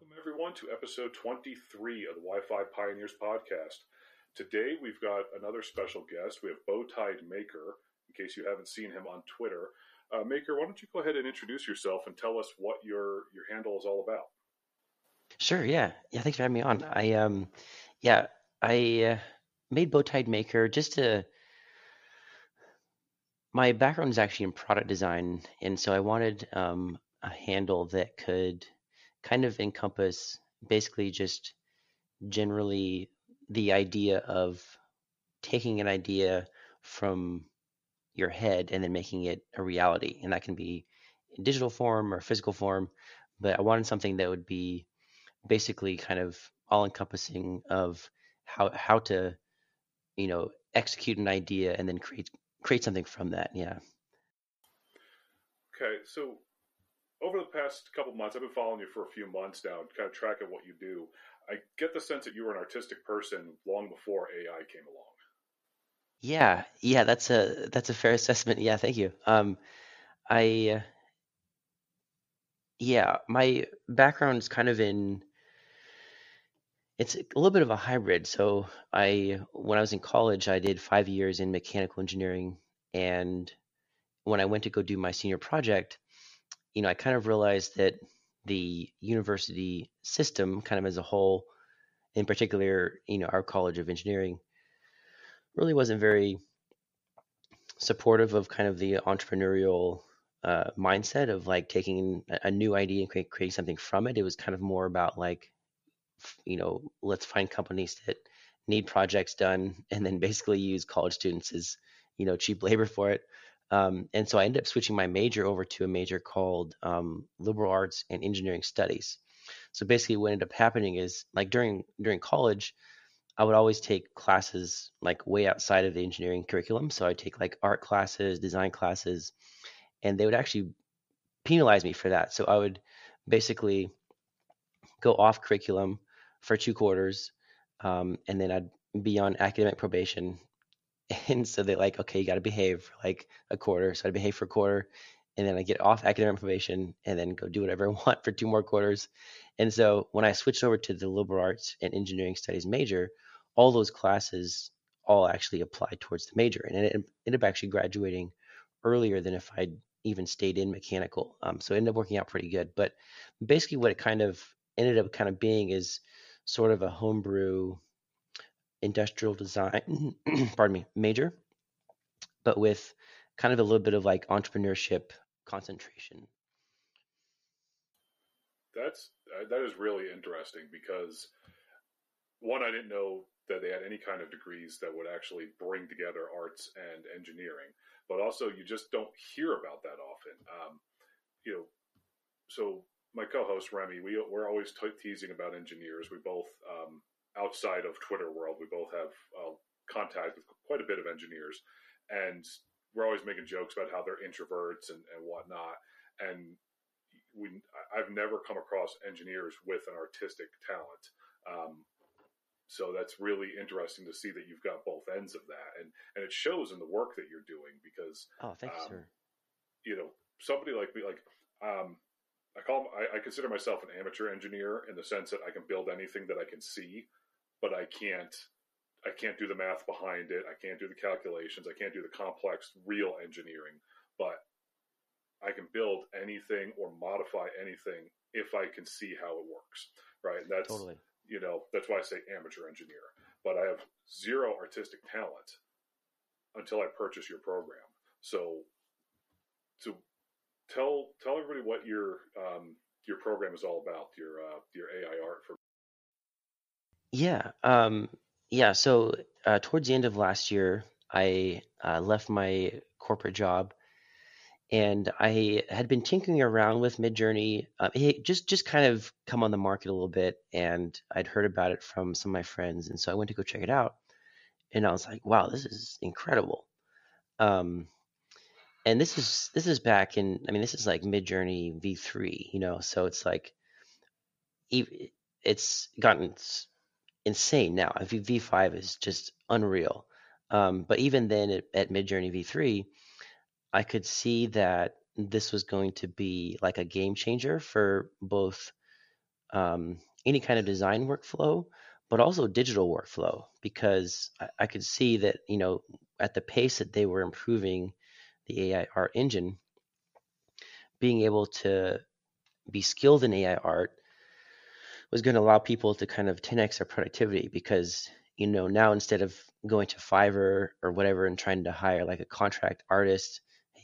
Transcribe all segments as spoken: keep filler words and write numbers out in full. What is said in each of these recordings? Welcome, everyone, to episode twenty-three of the Wifi Pioneers podcast. Today, we've got another special guest. We have Bowtied Maker, in case you haven't seen him on Twitter. Uh, Maker, why don't you go ahead and introduce yourself and tell us what your, your handle is all about? Sure, yeah. Yeah, thanks for having me on. I, um, yeah, I uh, made Bowtied Maker just to... My background is actually in product design, and so I wanted um, a handle that could kind of encompass basically just generally the idea of taking an idea from your head and then making it a reality. And that can be in digital form or physical form, but I wanted something that would be basically kind of all encompassing of how, how to, you know, execute an idea and then create, create something from that. Yeah. Okay. So over the past couple of months, I've been following you for a few months now, kind of tracking what you do. I get the sense that you were an artistic person long before A I came along. Yeah, yeah, that's a that's a fair assessment. Yeah, thank you. Um, I uh, yeah, my background is kind of in it's a little bit of a hybrid. So I when I was in college, I did five years in mechanical engineering, and when I went to go do my senior project, you know, I kind of realized that the university system kind of as a whole, in particular, you know, our College of Engineering really wasn't very supportive of kind of the entrepreneurial uh, mindset of like taking a new idea and create, creating something from it. It was kind of more about like, you know, let's find companies that need projects done and then basically use college students as, you know, cheap labor for it. Um, and so I ended up switching my major over to a major called um, liberal arts and engineering studies. So basically what ended up happening is like during during college, I would always take classes like way outside of the engineering curriculum. So I'd take like art classes, design classes, and they would actually penalize me for that. So I would basically go off curriculum for two quarters um, and then I'd be on academic probation. And so they're like, okay, you got to behave for like a quarter. So I behave for a quarter and then I get off academic probation and then go do whatever I want for two more quarters. And so when I switched over to the liberal arts and engineering studies major, all those classes all actually apply towards the major. And it ended up actually graduating earlier than if I'd even stayed in mechanical. Um, so it ended up working out pretty good. But basically what it kind of ended up kind of being is sort of a homebrew industrial design, pardon me, major, but with kind of a little bit of like entrepreneurship concentration. That's, uh, that is really interesting because one, I didn't know that they had any kind of degrees that would actually bring together arts and engineering, but also you just don't hear about that often. Um, you know, so my co-host Remy, we, we're always t- teasing about engineers. We both, um, outside of Twitter world, we both have uh, contact with quite a bit of engineers, and we're always making jokes about how they're introverts and, and whatnot. And we, I've never come across engineers with an artistic talent. Um, so that's really interesting to see that you've got both ends of that. And, and it shows in the work that you're doing because, oh, thank um, you, sir. You know, somebody like me, like, um, I call, I, I consider myself an amateur engineer in the sense that I can build anything that I can see, but I can't, I can't do the math behind it. I can't do the calculations. I can't do the complex real engineering, but I can build anything or modify anything if I can see how it works. Right. And that's, totally. You know, that's why I say amateur engineer, but I have zero artistic talent until I purchase your program. So, so Tell tell everybody what your um, your program is all about, your uh, your A I art for. Yeah, um, yeah. So uh, towards the end of last year, I uh, left my corporate job, and I had been tinkering around with Midjourney. Uh, it just just kind of come on the market a little bit, and I'd heard about it from some of my friends, and so I went to go check it out, and I was like, wow, this is incredible. Um, And this is this is back in, I mean, this is like Midjourney V three, you know, so it's like, it's gotten insane now. V five is just unreal. Um, but even then at, at Midjourney V three, I could see that this was going to be like a game changer for both um, any kind of design workflow, but also digital workflow, because I, I could see that, you know, at the pace that they were improving the A I art engine, being able to be skilled in A I art was going to allow people to kind of ten X their productivity, because, you know, now instead of going to Fiverr or whatever and trying to hire like a contract artist,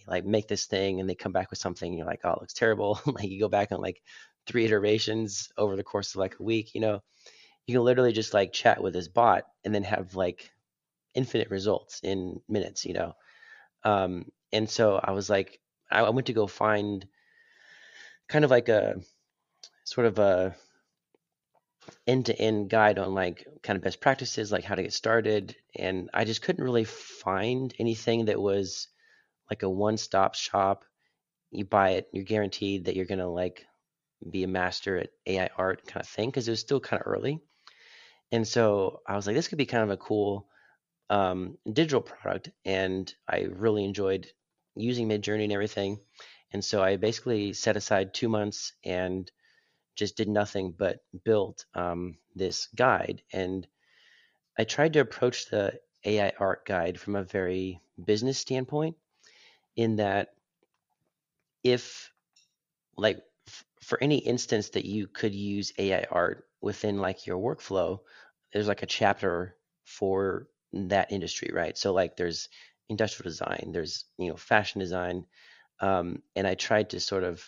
like make this thing, and they come back with something, you're like, oh, it looks terrible. Like you go back on like three iterations over the course of like a week, you know, you can literally just like chat with this bot and then have like infinite results in minutes, you know? Um, and so I was like, I went to go find kind of like a sort of a end-to-end guide on like kind of best practices, like how to get started. And I just couldn't really find anything that was like a one-stop shop. You buy it, you're guaranteed that you're going to like be a master at A I art kind of thing, because it was still kind of early. And so I was like, this could be kind of a cool um, digital product. And I really enjoyed using Midjourney and everything. And so I basically set aside two months and just did nothing but built um, this guide. And I tried to approach the A I art guide from a very business standpoint, in that if like f- for any instance that you could use A I art within like your workflow, there's like a chapter for that industry, right? So like there's industrial design, there's, you know, fashion design. Um, and I tried to sort of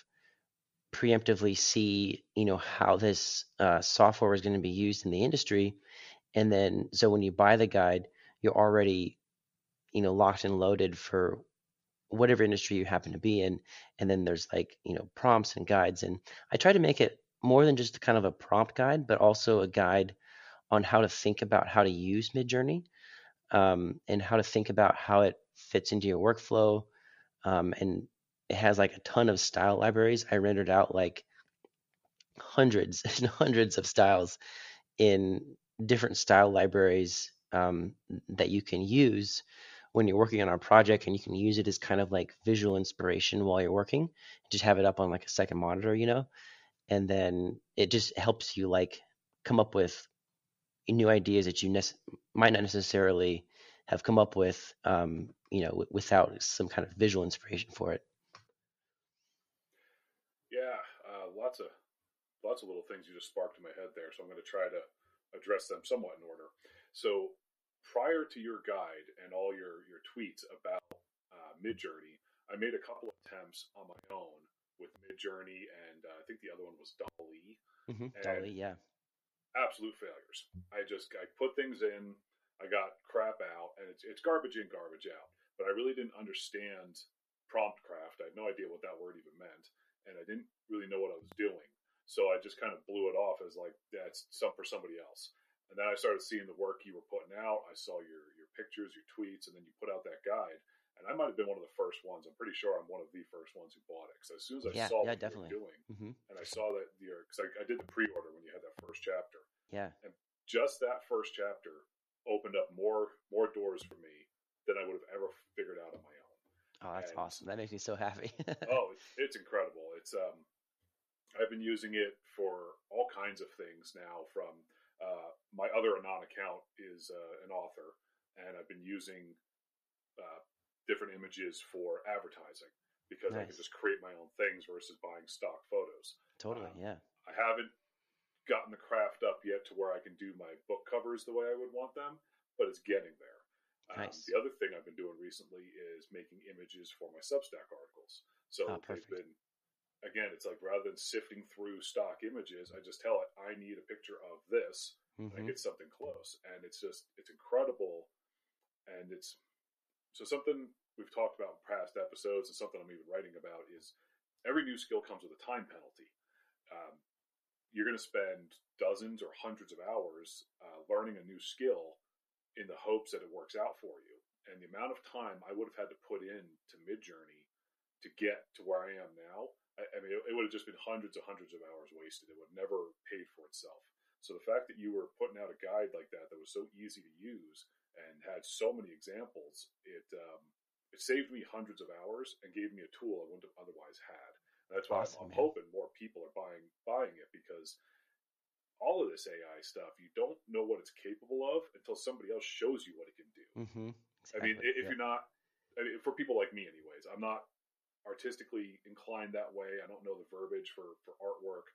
preemptively see, you know, how this uh, software was going to be used in the industry. And then, so when you buy the guide, you're already, you know, locked and loaded for whatever industry you happen to be in. And then there's like, you know, prompts and guides. And I try to make it more than just kind of a prompt guide, but also a guide on how to think about how to use Midjourney, um, and how to think about how it fits into your workflow. Um, and it has like a ton of style libraries. I rendered out like hundreds and hundreds of styles in different style libraries um, that you can use when you're working on a project, and you can use it as kind of like visual inspiration while you're working. Just have it up on like a second monitor, you know, and then it just helps you like come up with new ideas that you ne- might not necessarily have come up with, um, you know, w- without some kind of visual inspiration for it. Yeah, uh, lots of lots of little things you just sparked in my head there. So I'm going to try to address them somewhat in order. So prior to your guide and all your, your tweets about uh, Midjourney, I made a couple of attempts on my own with Midjourney, and uh, I think the other one was Dolly. Mm-hmm. Dolly, yeah. Absolute failures. I just I put things in, I got crap out, and it's it's garbage in, garbage out. But I really didn't understand prompt craft. I had no idea what that word even meant, and I didn't really know what I was doing. So I just kind of blew it off as like, that's some for somebody else. And then I started seeing the work you were putting out. I saw your, your pictures, your tweets, and then you put out that guide. And I might have been one of the first ones. I'm pretty sure I'm one of the first ones who bought it. Because as soon as I yeah, saw yeah, what definitely. you were doing, mm-hmm. and I saw that your, because I, I did the pre-order when you had that first chapter. Yeah. And just that first chapter opened up more more doors for me than I would have ever figured out on my own. Oh, that's and, awesome. That makes me so happy. oh, it's, it's incredible. It's um, I've been using it for all kinds of things now. From Uh, my other Anon account is uh, an author, and I've been using uh, different images for advertising, because nice. I can just create my own things versus buying stock photos. Totally, um, yeah. I haven't gotten the craft up yet to where I can do my book covers the way I would want them, but it's getting there. Um, nice. The other thing I've been doing recently is making images for my Substack articles. So oh, they've been... Again, it's like rather than sifting through stock images, I just tell it, I need a picture of this, mm-hmm. and I get something close. And it's just, it's incredible. And it's, so something we've talked about in past episodes, and something I'm even writing about, is every new skill comes with a time penalty. Um, you're going to spend dozens or hundreds of hours uh, learning a new skill in the hopes that it works out for you. And the amount of time I would have had to put in to Midjourney to get to where I am now, I mean, it would have just been hundreds and hundreds of hours wasted. It would never paid for itself. So the fact that you were putting out a guide like that that was so easy to use and had so many examples, it um, it saved me hundreds of hours and gave me a tool I wouldn't have otherwise had. And that's why awesome, I'm, I'm hoping more people are buying buying it, because all of this A I stuff, you don't know what it's capable of until somebody else shows you what it can do. Mm-hmm. Exactly. I mean, if yeah. you're not, I mean, for people like me anyways, I'm not artistically inclined that way. I don't know the verbiage for, for artwork,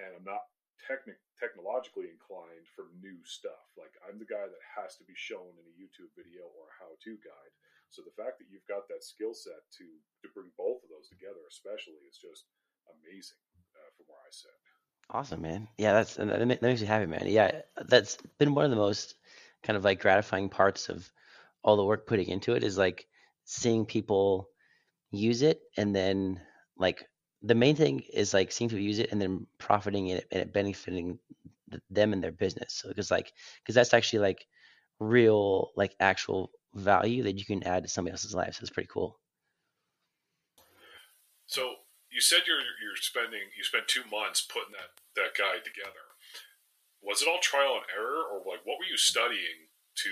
and I'm not technic technologically inclined for new stuff. Like, I'm the guy that has to be shown in a YouTube video or a how-to guide. So the fact that you've got that skill set to, to bring both of those together, especially, is just amazing uh, from where I sit. Awesome, man. Yeah, that's that makes me happy, man. Yeah, that's been one of the most kind of like gratifying parts of all the work putting into it, is like seeing people use it, and then like the main thing is like seeing people use it and then profiting it and it benefiting them and their business. So because like because that's actually like real, like actual value that you can add to somebody else's life. So it's pretty cool. So you said you're you're spending you spent two months putting that, that guide together. Was it all trial and error, or like what were you studying to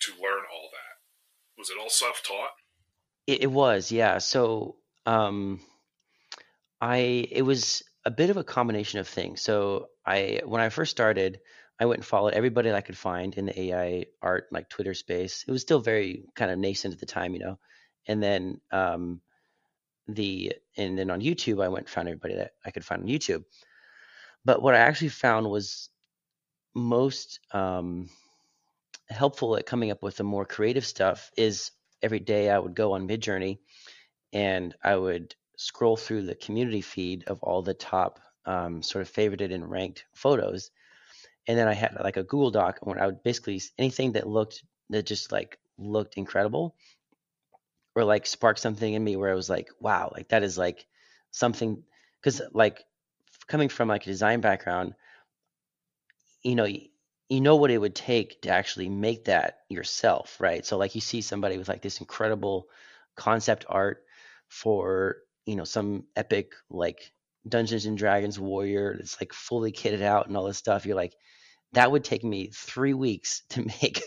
to learn all that? Was it all self-taught? It, it was, yeah. So um, I it was a bit of a combination of things. So I when I first started, I went and followed everybody that I could find in the A I art like Twitter space. It was still very kind of nascent at the time, you know. And then um, The and then on YouTube, I went and found everybody that I could find on YouTube. But what I actually found was most um, helpful at coming up with the more creative stuff is every day I would go on Midjourney and I would scroll through the community feed of all the top um, sort of favorited and ranked photos. And then I had like a Google Doc where I would basically anything that looked that just like looked incredible, or like spark something in me where I was like, wow, like that is like something, because like coming from like a design background, you know, you, you know what it would take to actually make that yourself, right? So like you see somebody with like this incredible concept art for, you know, some epic like Dungeons and Dragons warrior that's like fully kitted out and all this stuff. You're like, that would take me three weeks to make,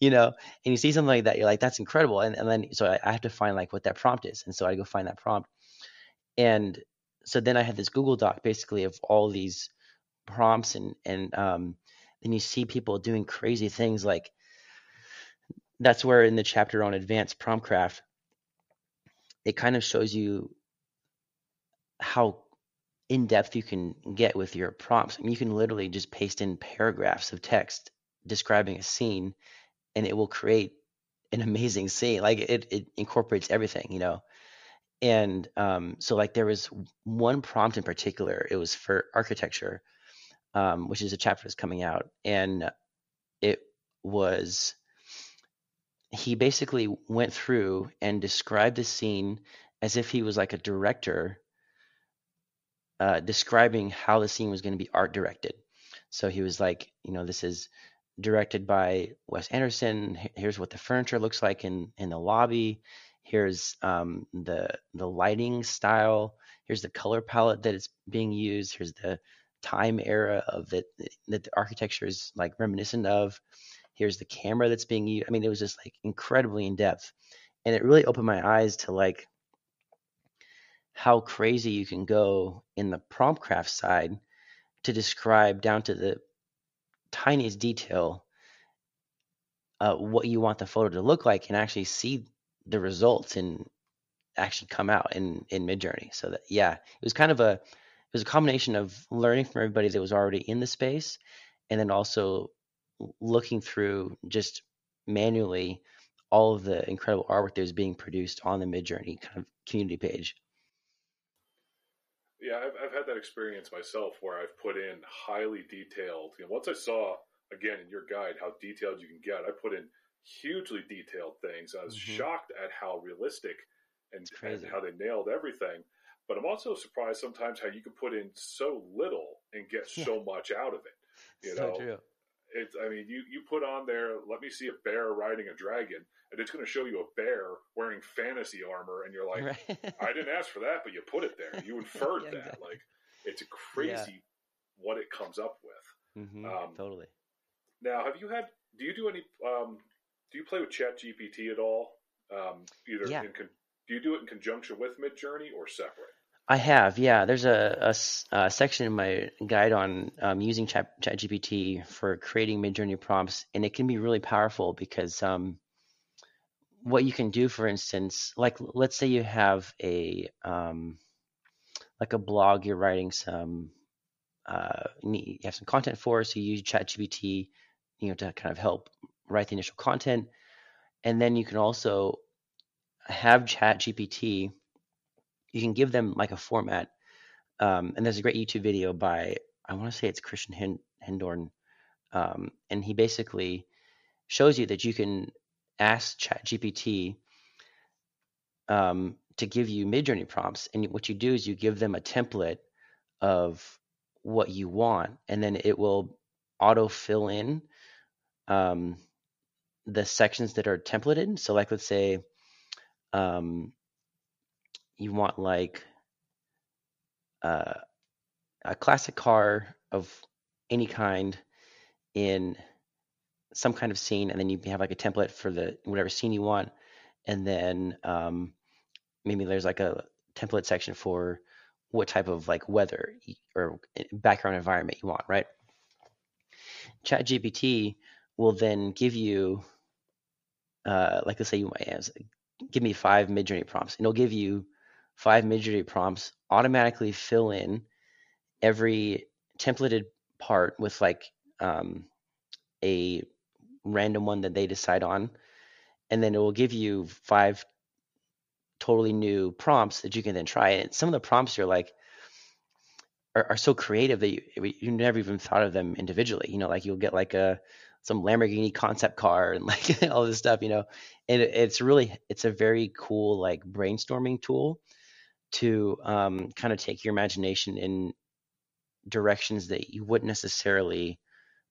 you know, and you see something like that, you're like, that's incredible. And, and then, so I, I have to find like what that prompt is. And so I go find that prompt. And so then I had this Google Doc basically of all these prompts, and, and, um, then you see people doing crazy things. Like that's where in the chapter on advanced prompt craft, it kind of shows you how in depth you can get with your prompts. I mean, you can literally just paste in paragraphs of text describing a scene and it will create an amazing scene. Like it, it incorporates everything, you know? And, um, so like there was one prompt in particular, it was for architecture, um, which is a chapter that's coming out. And it was, he basically went through and described the scene as if he was like a director, Uh, describing how the scene was going to be art directed. So he was like, you know, this is directed by Wes Anderson. Here's what the furniture looks like in, in the lobby. Here's um, the the lighting style. Here's the color palette that it's being used. Here's the time era of the, that the architecture is like reminiscent of. Here's the camera that's being used. I mean, it was just like incredibly in depth. And it really opened my eyes to like how crazy you can go in the prompt craft side to describe down to the tiniest detail uh, what you want the photo to look like, and actually see the results and actually come out in, in Midjourney. So that, yeah, it was kind of a, it was a combination of learning from everybody that was already in the space, and then also looking through just manually all of the incredible artwork that was being produced on the Midjourney kind of community page. Yeah, I've, I've had that experience myself where I've put in highly detailed, you know, once I saw, again, in your guide, how detailed you can get, I put in hugely detailed things. I was mm-hmm. shocked at how realistic and, and how they nailed everything. But I'm also surprised sometimes how you can put in so little and get yeah. so much out of it. You so know, true. It's, I mean, you, you put on there, let me see a bear riding a dragon, and it's going to show you a bear wearing fantasy armor, and you're like, right. I didn't ask for that, but you put it there. You inferred yeah, that. Exactly. Like, it's crazy yeah. what it comes up with. Mm-hmm, um, totally. Now, have you had, do you do any, um, do you play with ChatGPT at all? Um, either yeah. in con- do you do it in conjunction with Midjourney or separate? I have, yeah. There's a, a, a section in my guide on um, using Chat, ChatGPT for creating Midjourney prompts, and it can be really powerful because um, what you can do, for instance, like let's say you have a um, like a blog you're writing some, uh, you have some content for, so you use ChatGPT, you know, to kind of help write the initial content, and then you can also have ChatGPT. You can give them like a format, um, and there's a great YouTube video by, I want to say it's Christian Hind- Hindorn, um, and he basically shows you that you can ask ChatGPT um, to give you Midjourney prompts, and what you do is you give them a template of what you want, and then it will auto fill in um, the sections that are templated. So, like, let's say um, you want like uh, a classic car of any kind in some kind of scene, and then you have like a template for the whatever scene you want, and then um, maybe there's like a template section for what type of like weather or background environment you want, right? ChatGPT will then give you, uh, like let's say you might give me five Midjourney prompts, and it'll give you five Midjourney prompts, automatically fill in every templated part with like um, a random one that they decide on. And then it will give you five totally new prompts that you can then try. And some of the prompts you're like, are, are so creative that you, you never even thought of them individually. You know, like you'll get like a, some Lamborghini concept car and like all this stuff, you know, and it, it's really, it's a very cool, like brainstorming tool to um, kind of take your imagination in directions that you wouldn't necessarily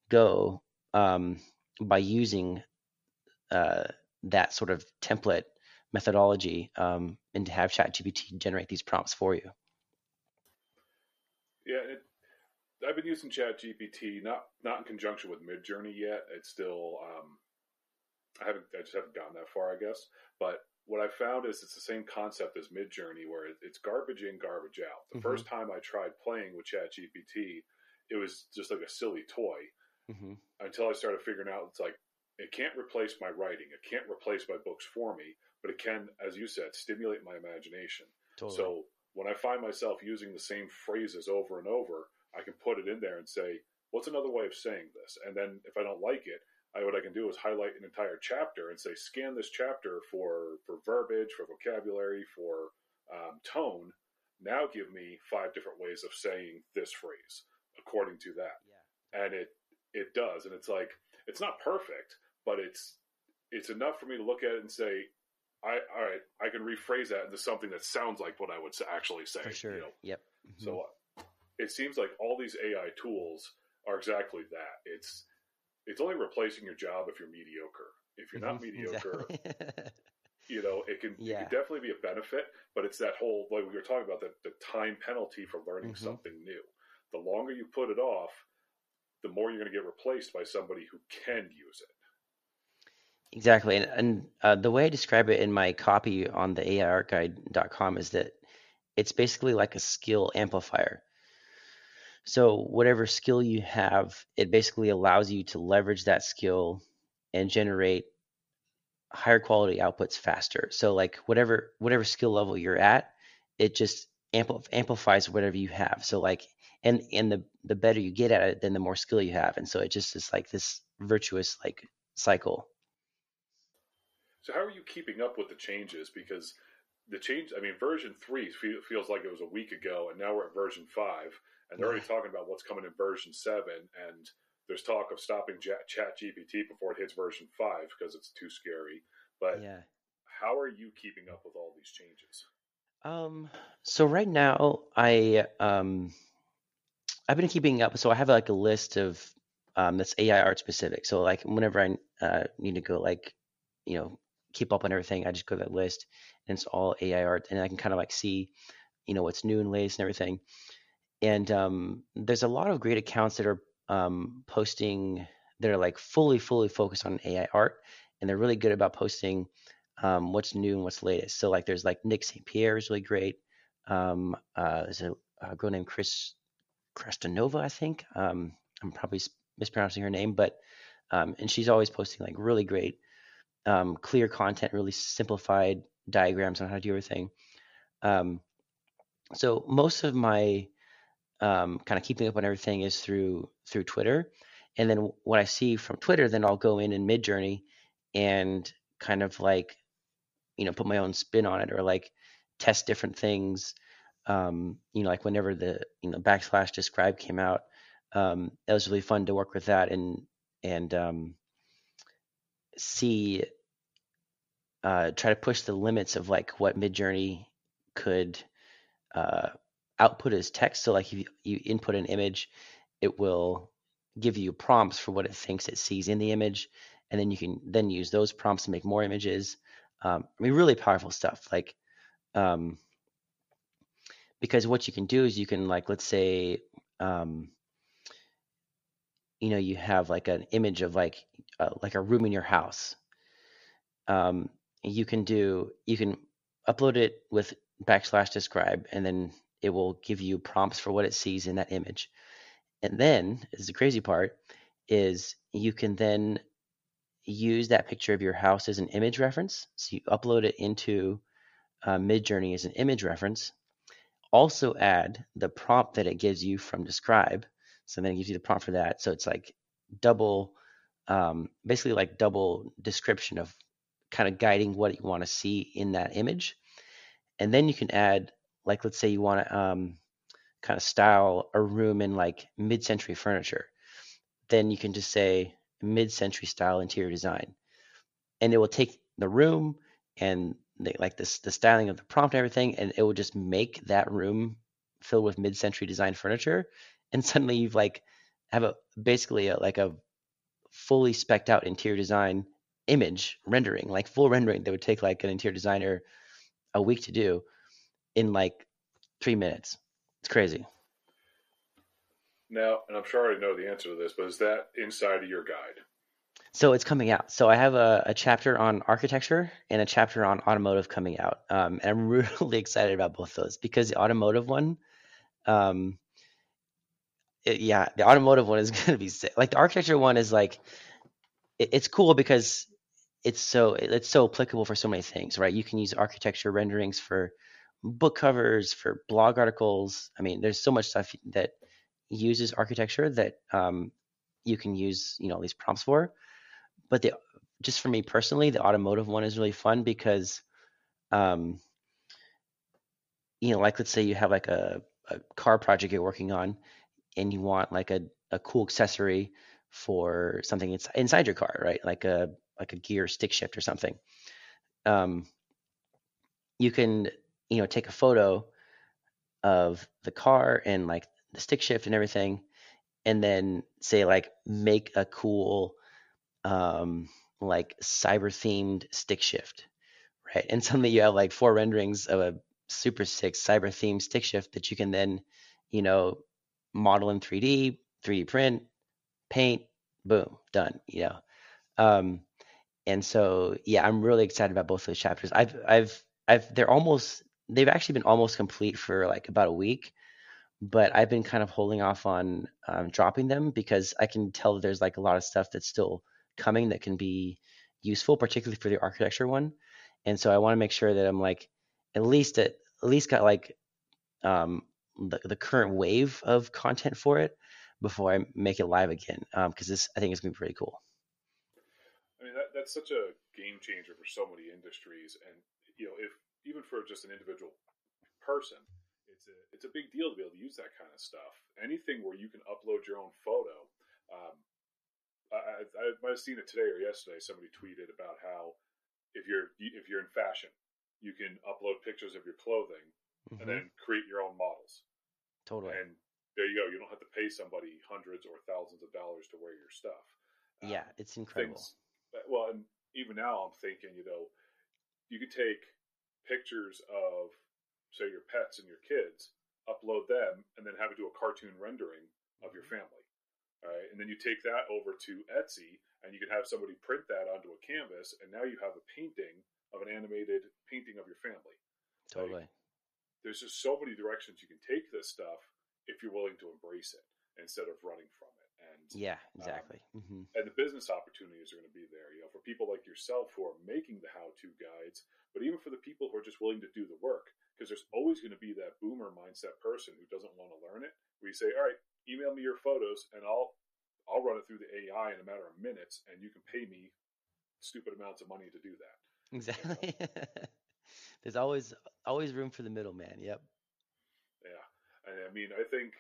go um, by using uh, that sort of template methodology, um, and to have ChatGPT generate these prompts for you. Yeah, it, I've been using ChatGPT, not not in conjunction with Midjourney yet. It's still um, I haven't, I just haven't gotten that far, I guess. But what I found is it's the same concept as Midjourney, where it's garbage in, garbage out. The mm-hmm. first time I tried playing with ChatGPT, it was just like a silly toy. Mm-hmm. Until I started figuring out, it's like, it can't replace my writing. It can't replace my books for me, but it can, as you said, stimulate my imagination. Totally. So when I find myself using the same phrases over and over, I can put it in there and say, what's another way of saying this? And then if I don't like it, I, what I can do is highlight an entire chapter and say, scan this chapter for, for verbiage, for vocabulary, for um, tone. Now give me five different ways of saying this phrase according to that. Yeah. And it, it does. And it's like, it's not perfect, but it's, it's enough for me to look at it and say, I, all right, I can rephrase that into something that sounds like what I would actually say. For sure. You know? Yep. Mm-hmm. So it seems like all these A I tools are exactly that. It's, It's only replacing your job if you're mediocre. If you're not mediocre, exactly. you know, it can, yeah. it can definitely be a benefit, but it's that whole, like we were talking about, the, the time penalty for learning mm-hmm. something new. The longer you put it off, the more you're going to get replaced by somebody who can use it. Exactly. And, and uh, the way I describe it in my copy on the A I Art Guide dot com is that it's basically like a skill amplifier. So whatever skill you have, it basically allows you to leverage that skill and generate higher quality outputs faster. So like whatever whatever skill level you're at, it just ampl- amplifies whatever you have. So like, and and the, the better you get at it, then the more skill you have. And so it just is like this virtuous like cycle. So how are you keeping up with the changes? Because the change, I mean, version three fe- feels like it was a week ago, and now we're at version five. And they're already talking about what's coming in version seven, and there's talk of stopping ChatGPT before it hits version five because it's too scary. But yeah. How are you keeping up with all these changes? Um, so right now, I um, I've been keeping up. So I have like a list of um, that's A I art specific. So like whenever I uh, need to go, like you know, keep up on everything, I just go to that list, and it's all A I art, and I can kind of like see, you know, what's new and latest and everything. And um, there's a lot of great accounts that are um, posting that are like fully, fully focused on A I art. And they're really good about posting um, what's new and what's latest. So like there's like Nick Saint Pierre is really great. Um, uh, there's a, a girl named Chris Crestanova, I think. Um, I'm probably mispronouncing her name, but um, and she's always posting like really great, um, clear content, really simplified diagrams on how to do everything. Um, so most of my um, kind of keeping up on everything is through through Twitter. And then what I see from Twitter, then I'll go in in Midjourney and kind of like, you know, put my own spin on it or like test different things. Um, you know, like whenever the, you know, backslash describe came out, um, that was really fun to work with that and, and um, see, uh, try to push the limits of like what Midjourney could uh, output as text. So like if you, you input an image, it will give you prompts for what it thinks it sees in the image. And then you can then use those prompts to make more images. Um, I mean, really powerful stuff. Like, um, because what you can do is you can like, let's say, um, you know, you have like an image of like, uh, like a room in your house. Um, you can do, you can upload it with backslash describe, and then it will give you prompts for what it sees in that image. And then, this is the crazy part, is you can then use that picture of your house as an image reference. So you upload it into uh, Midjourney as an image reference. Also add the prompt that it gives you from Describe. So then it gives you the prompt for that. So it's like double, um, basically like double description of kind of guiding what you want to see in that image. And then you can add, like, let's say you want to um, kind of style a room in like mid-century furniture. Then you can just say, mid-century style interior design, and it will take the room and the, like this the styling of the prompt and everything, and it will just make that room filled with mid-century design furniture, and suddenly you've like have a basically a, like a fully spec'd out interior design image rendering, like full rendering that would take like an interior designer a week to do in like three minutes. It's crazy. Now, and I'm sure I already know the answer to this, but is that inside of your guide? So it's coming out. So I have a, a chapter on architecture and a chapter on automotive coming out. Um, and I'm really excited about both those because the automotive one, um, it, yeah, the automotive one is going to be sick. Like the architecture one is like, it, it's cool because it's so, it, it's so applicable for so many things, right? You can use architecture renderings for book covers, for blog articles. I mean, there's so much stuff that uses architecture that um, you can use, you know, these prompts for. But the, just for me personally, the automotive one is really fun because, um, you know, like let's say you have like a, a car project you're working on and you want like a, a cool accessory for something that's inside your car, right? Like a like a gear stick shift or something. Um, you can, you know, take a photo of the car and like the stick shift and everything, and then say like make a cool um like cyber themed stick shift, right? And suddenly you have like four renderings of a super sick cyber themed stick shift that you can then, you know, model in three D print, paint, boom, done, you know. Um and so yeah, I'm really excited about both those chapters. I've I've I've they're almost they've actually been almost complete for like about a week. But I've been kind of holding off on um, dropping them because I can tell there's like a lot of stuff that's still coming that can be useful, particularly for the architecture one. And so I want to make sure that I'm like at least at, at least got like um, the, the current wave of content for it before I make it live again, because um, this I think is going to be pretty cool. I mean, that, that's such a game changer for so many industries, and you know, if even for just an individual person. It's a, it's a big deal to be able to use that kind of stuff. Anything where you can upload your own photo. Um, I, I might have seen it today or yesterday. Somebody tweeted about how if you're if you're in fashion, you can upload pictures of your clothing mm-hmm. and then create your own models. Totally. And there you go. You don't have to pay somebody hundreds or thousands of dollars to wear your stuff. Yeah, um, it's incredible. Things, well, and even now I'm thinking, you know, you could take pictures of, so your pets and your kids, upload them, and then have it do a cartoon rendering of your family. All right. And then you take that over to Etsy, and you can have somebody print that onto a canvas, and now you have a painting of an animated painting of your family. Totally. Like, there's just so many directions you can take this stuff if you're willing to embrace it instead of running from it. And yeah, exactly. Um, mm-hmm. And the business opportunities are going to be there, you know, for people like yourself who are making the how-to guides, but even for the people who are just willing to do the work, because there's always going to be that boomer mindset person who doesn't want to learn it, where you say, all right, email me your photos and I'll, I'll run it through the A I in a matter of minutes and you can pay me stupid amounts of money to do that. Exactly. You know? There's always, always room for the middleman. Yep. Yeah. And I mean, I think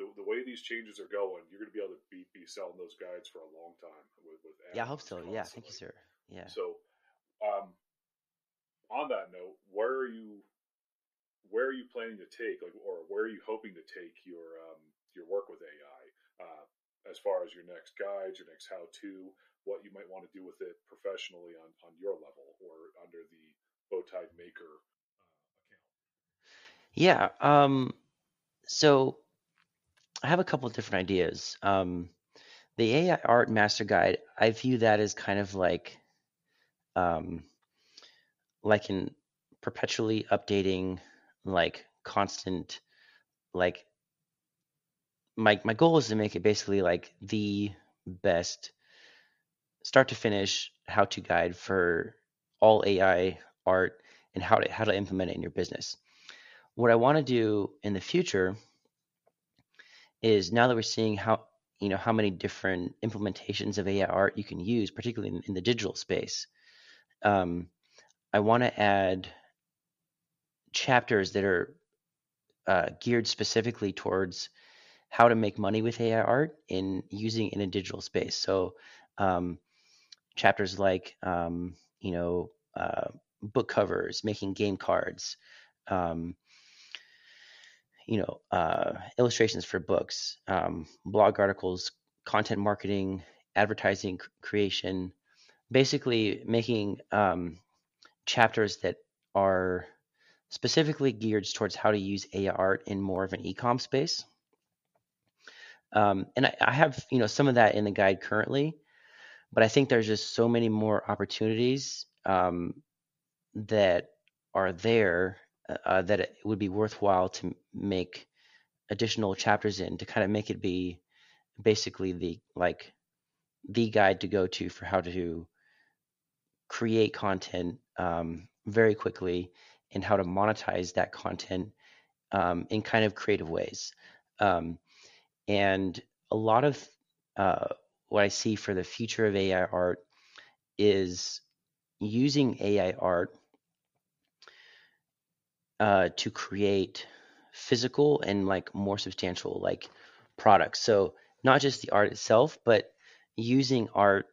the the way these changes are going, you're going to be able to be, be selling those guides for a long time. With, with yeah, I hope so. Constantly. Yeah. Thank you, sir. Yeah. So, um, on that note, where are you, where are you planning to take, like, or where are you hoping to take your, um, your work with A I, uh, as far as your next guide, your next how-to, what you might want to do with it professionally on, on your level or under the Bowtied Maker uh, account? Yeah. Um, so I have a couple of different ideas. Um, the A I Art Master Guide, I view that as kind of like, um, like in perpetually updating, like constant, like, my my goal is to make it basically like the best start to finish how-to guide for all A I art and how to how to implement it in your business. What I want to do in the future is, now that we're seeing how you know how many different implementations of A I art you can use, particularly in, in the digital space, um, I want to add chapters that are uh, geared specifically towards how to make money with A I art in using in a digital space. So um, chapters like, um, you know, uh, book covers, making game cards, um, you know, uh, illustrations for books, um, blog articles, content marketing, advertising c- creation, basically making um, chapters that are specifically geared towards how to use A I art in more of an e-com space. Um, and I, I have, you know, some of that in the guide currently, but I think there's just so many more opportunities um, that are there uh, that it would be worthwhile to make additional chapters in to kind of make it be basically the like the guide to go to for how to create content um, very quickly and how to monetize that content um, in kind of creative ways. Um, And a lot of uh, what I see for the future of A I art is using A I art uh, to create physical and like more substantial like products. So not just the art itself, but using art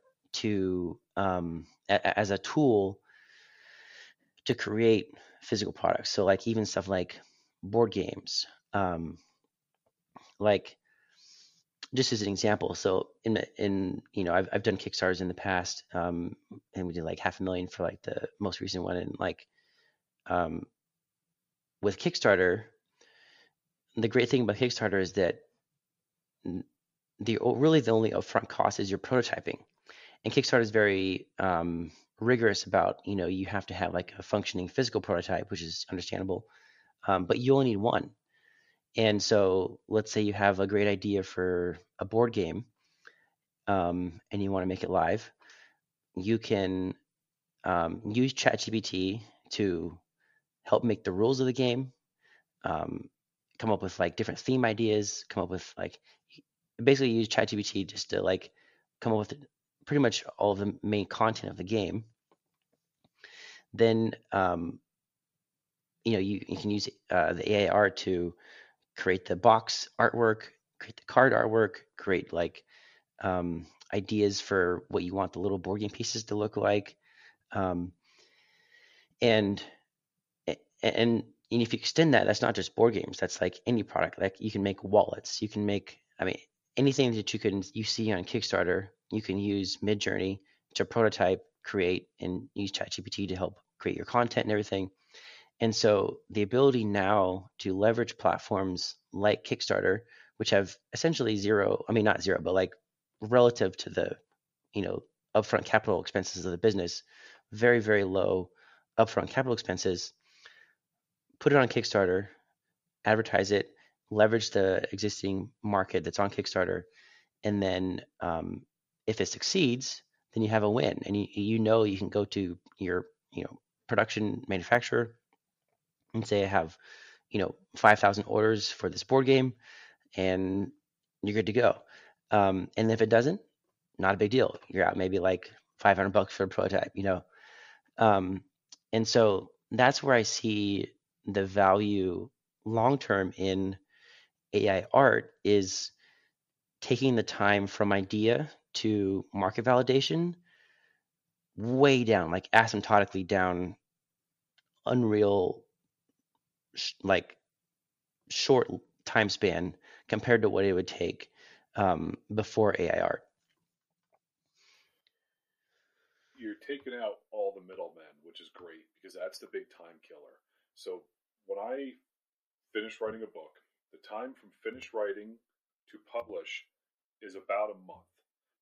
to um, a- as a tool to create physical products. So like even stuff like board games, um, like. Just as an example, so in in you know I've I've done Kickstarters in the past, um, and we did like half a million for like the most recent one, and like um, with Kickstarter, the great thing about Kickstarter is that the really the only upfront cost is your prototyping, and Kickstarter is very um, rigorous about you know you have to have like a functioning physical prototype, which is understandable, um, but you only need one. And so let's say you have a great idea for a board game um, and you want to make it live. You can um, use ChatGPT to help make the rules of the game, um, come up with like different theme ideas, come up with like basically use ChatGPT just to like come up with pretty much all of the main content of the game. Then, um, you know, you, you can use uh, the A I R to create the box artwork, create the card artwork, create like um, ideas for what you want the little board game pieces to look like. Um, and, and, and if you extend that, that's not just board games. That's like any product. Like you can make wallets. You can make, I mean, anything that you can, you see on Kickstarter, you can use Midjourney to prototype, create, and use ChatGPT to help create your content and everything. And so the ability now to leverage platforms like Kickstarter, which have essentially zero, I mean, not zero, but like relative to the, you know, upfront capital expenses of the business, very, very low upfront capital expenses, put it on Kickstarter, advertise it, leverage the existing market that's on Kickstarter. And then um, if it succeeds, then you have a win. And you, you know, you can go to your, you know, production manufacturer and say, I have, you know, five thousand orders for this board game, and you're good to go. Um, and if it doesn't, not a big deal. You're out maybe like five hundred bucks for a prototype, you know? Um, and so that's where I see the value long-term in A I art is taking the time from idea to market validation way down, like asymptotically down, unreal, sh- like short time span compared to what it would take um, before A I art. You're taking out all the middlemen, which is great because that's the big time killer. So when I finish writing a book, the time from finished writing to publish is about a month,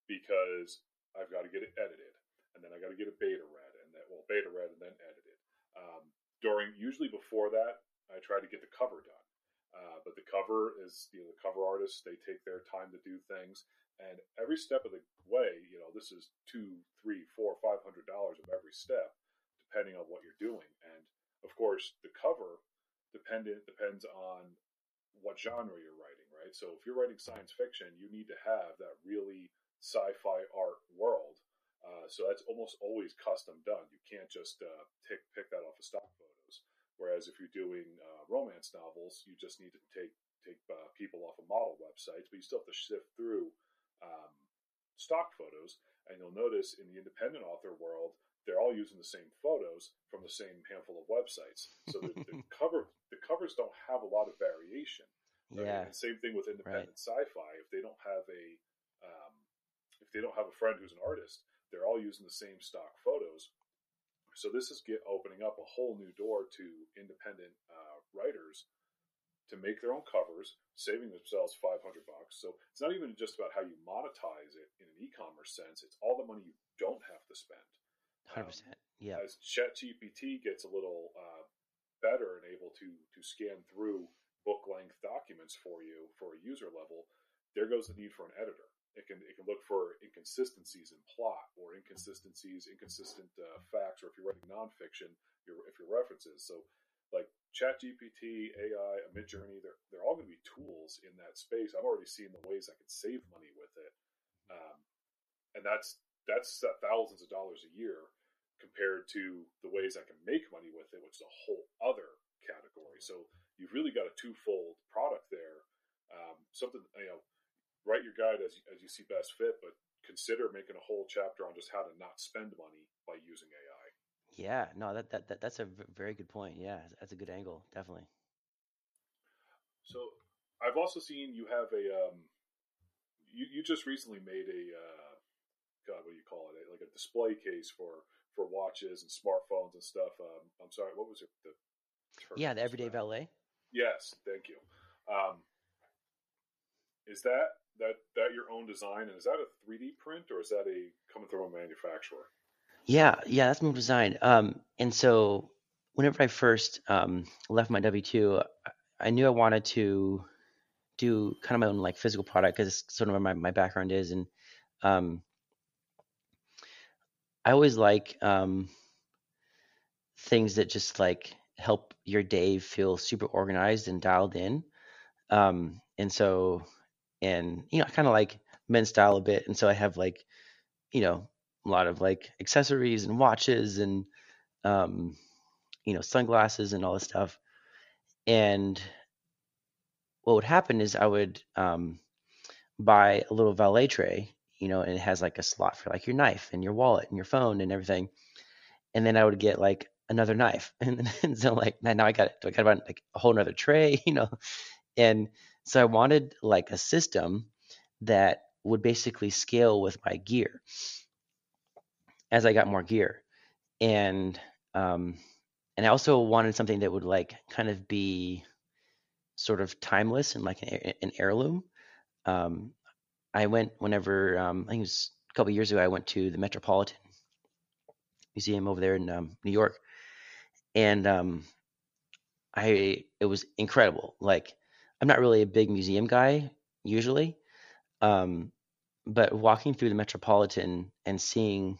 because I've got to get it edited, and then I got to get a beta read, and that well, beta read and then edited. Um, during usually before that, I try to get the cover done, uh, but the cover is you know the cover artists, they take their time to do things, and every step of the way, you know, this is two, three, four, five hundred dollars of every step, depending on what you're doing, and of course the cover dependent depends on what genre you're writing, right? So if you're writing science fiction, you need to have that really sci-fi art world, uh, so that's almost always custom done. You can't just uh, pick pick that off of stock photos. Whereas if you're doing uh, romance novels, you just need to take take uh, people off of model websites, but you still have to sift through um, stock photos. And you'll notice in the independent author world, they're all using the same photos from the same handful of websites. So the, the cover the covers don't have a lot of variation. Right? Yeah. And same thing with independent right. sci-fi. If they don't have a um, If they don't have a friend who's an artist, they're all using the same stock photos. So this is get, opening up a whole new door to independent uh, writers to make their own covers, saving themselves five hundred bucks. So it's not even just about how you monetize it in an e-commerce sense. It's all the money you don't have to spend. one hundred percent. Um, yeah. As ChatGPT gets a little uh, better and able to to scan through book-length documents for you for a user level, there goes the need for an editor. It can it can look for inconsistencies in plot or inconsistencies, inconsistent uh, facts, or if you're writing nonfiction, your if your references. So, like ChatGPT, A I, Midjourney, they're they're all going to be tools in that space. I've already seen the ways I can save money with it, um, and that's that's uh, thousands of dollars a year compared to the ways I can make money with it, which is a whole other category. So you've really got a twofold product there. Um, something you know. Write your guide as as you see best fit, but consider making a whole chapter on just how to not spend money by using A I. Yeah, no, that that, that that's a very good point. Yeah, that's a good angle, definitely. So I've also seen you have a um, you you just recently made a uh, God, what do you call it? A, like a display case for for watches and smartphones and stuff. Um, I'm sorry, what was it? The yeah, the Everyday Valet. Yes, thank you. Um, is that that that your own design, and is that a three D print or is that a coming through a manufacturer? Yeah, yeah, that's my design. Um, and so whenever I first um, left my W two, I knew I wanted to do kind of my own like physical product because it's sort of where my, my background is. And um, I always like um, things that just like help your day feel super organized and dialed in. Um, and so... And, you know, I kind of like men's style a bit. And so I have like, you know, a lot of like accessories and watches and, um, you know, sunglasses and all this stuff. And what would happen is I would um, buy a little valet tray, you know, and it has like a slot for like your knife and your wallet and your phone and everything. And then I would get like another knife. And, then, and so like, now I got it. I got about like a whole nother tray, you know, and so I wanted like a system that would basically scale with my gear as I got more gear. And um, and I also wanted something that would like kind of be sort of timeless and like an, an heirloom. Um, I went whenever, um, I think it was a couple of years ago, I went to the Metropolitan Museum over there in um, New York. And um, I it was incredible. Like, I'm not really a big museum guy usually, um, but walking through the Metropolitan and seeing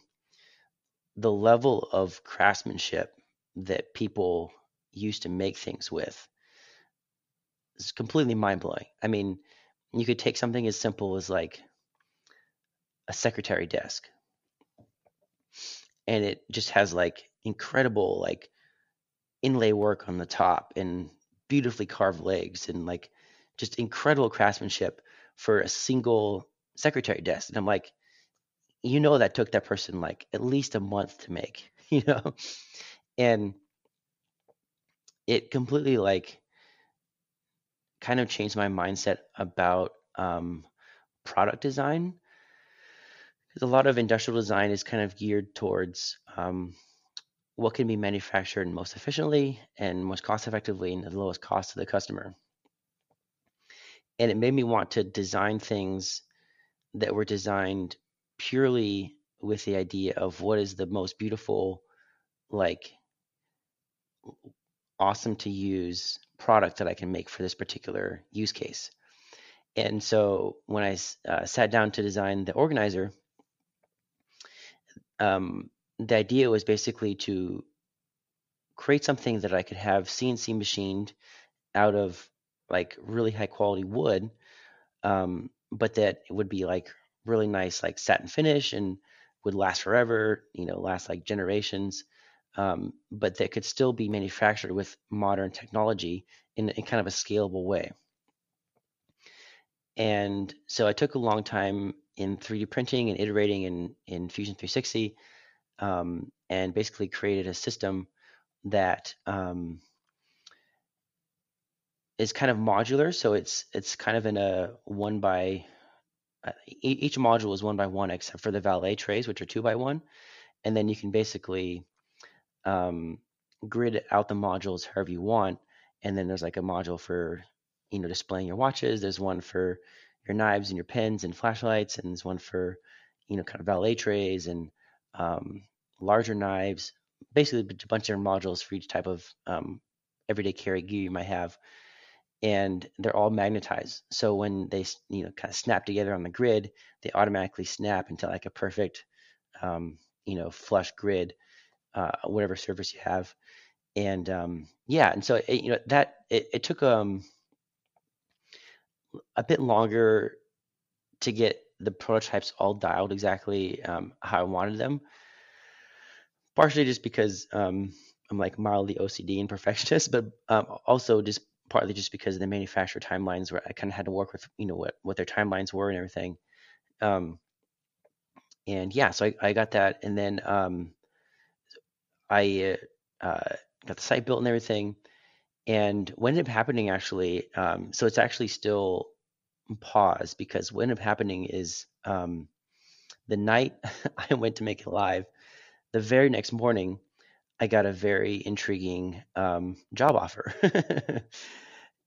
the level of craftsmanship that people used to make things with is completely mind-blowing. I mean, you could take something as simple as like a secretary desk, and it just has like incredible like inlay work on the top and beautifully carved legs and like just incredible craftsmanship for a single secretary desk. And I'm like, you know, that took that person like at least a month to make, you know? And it completely like kind of changed my mindset about um, product design. Because a lot of industrial design is kind of geared towards um, what can be manufactured most efficiently and most cost effectively and at the lowest cost to the customer. And it made me want to design things that were designed purely with the idea of what is the most beautiful, like awesome to use product that I can make for this particular use case. And so when I uh, sat down to design the organizer, um, the idea was basically to create something that I could have C N C machined out of like really high quality wood, um, but that it would be like really nice, like satin finish and would last forever, you know, last like generations, um, but that could still be manufactured with modern technology in, in kind of a scalable way. And so I took a long time in three D printing and iterating in, in Fusion three sixty, um, and basically created a system that um, is kind of modular. So it's it's kind of in a one by Uh, each module is one by one, except for the valet trays, which are two by one. And then you can basically um, grid out the modules however you want. And then there's like a module for, you know, displaying your watches. There's one for your knives and your pens and flashlights. And there's one for, you know, kind of valet trays and um, larger knives, basically a bunch of different modules for each type of um, everyday carry gear you might have. And they're all magnetized. So when they, you know, kind of snap together on the grid, they automatically snap into like a perfect, um, you know, flush grid, uh, whatever surface you have. And um, yeah, and so, it, you know, that it, it took um, a bit longer to get the prototypes all dialed exactly um, how I wanted them. Partially just because um, I'm like mildly O C D and perfectionist, but um, also just partly just because of the manufacturer timelines, where I kind of had to work with, you know, what, what their timelines were and everything. Um, and yeah, so I, I got that. And then um, I uh, uh, got the site built and everything. And what ended up happening actually, um, so it's actually still paused, because what ended up happening is um, the night I went to make it live, the very next morning, I got a very intriguing um, job offer.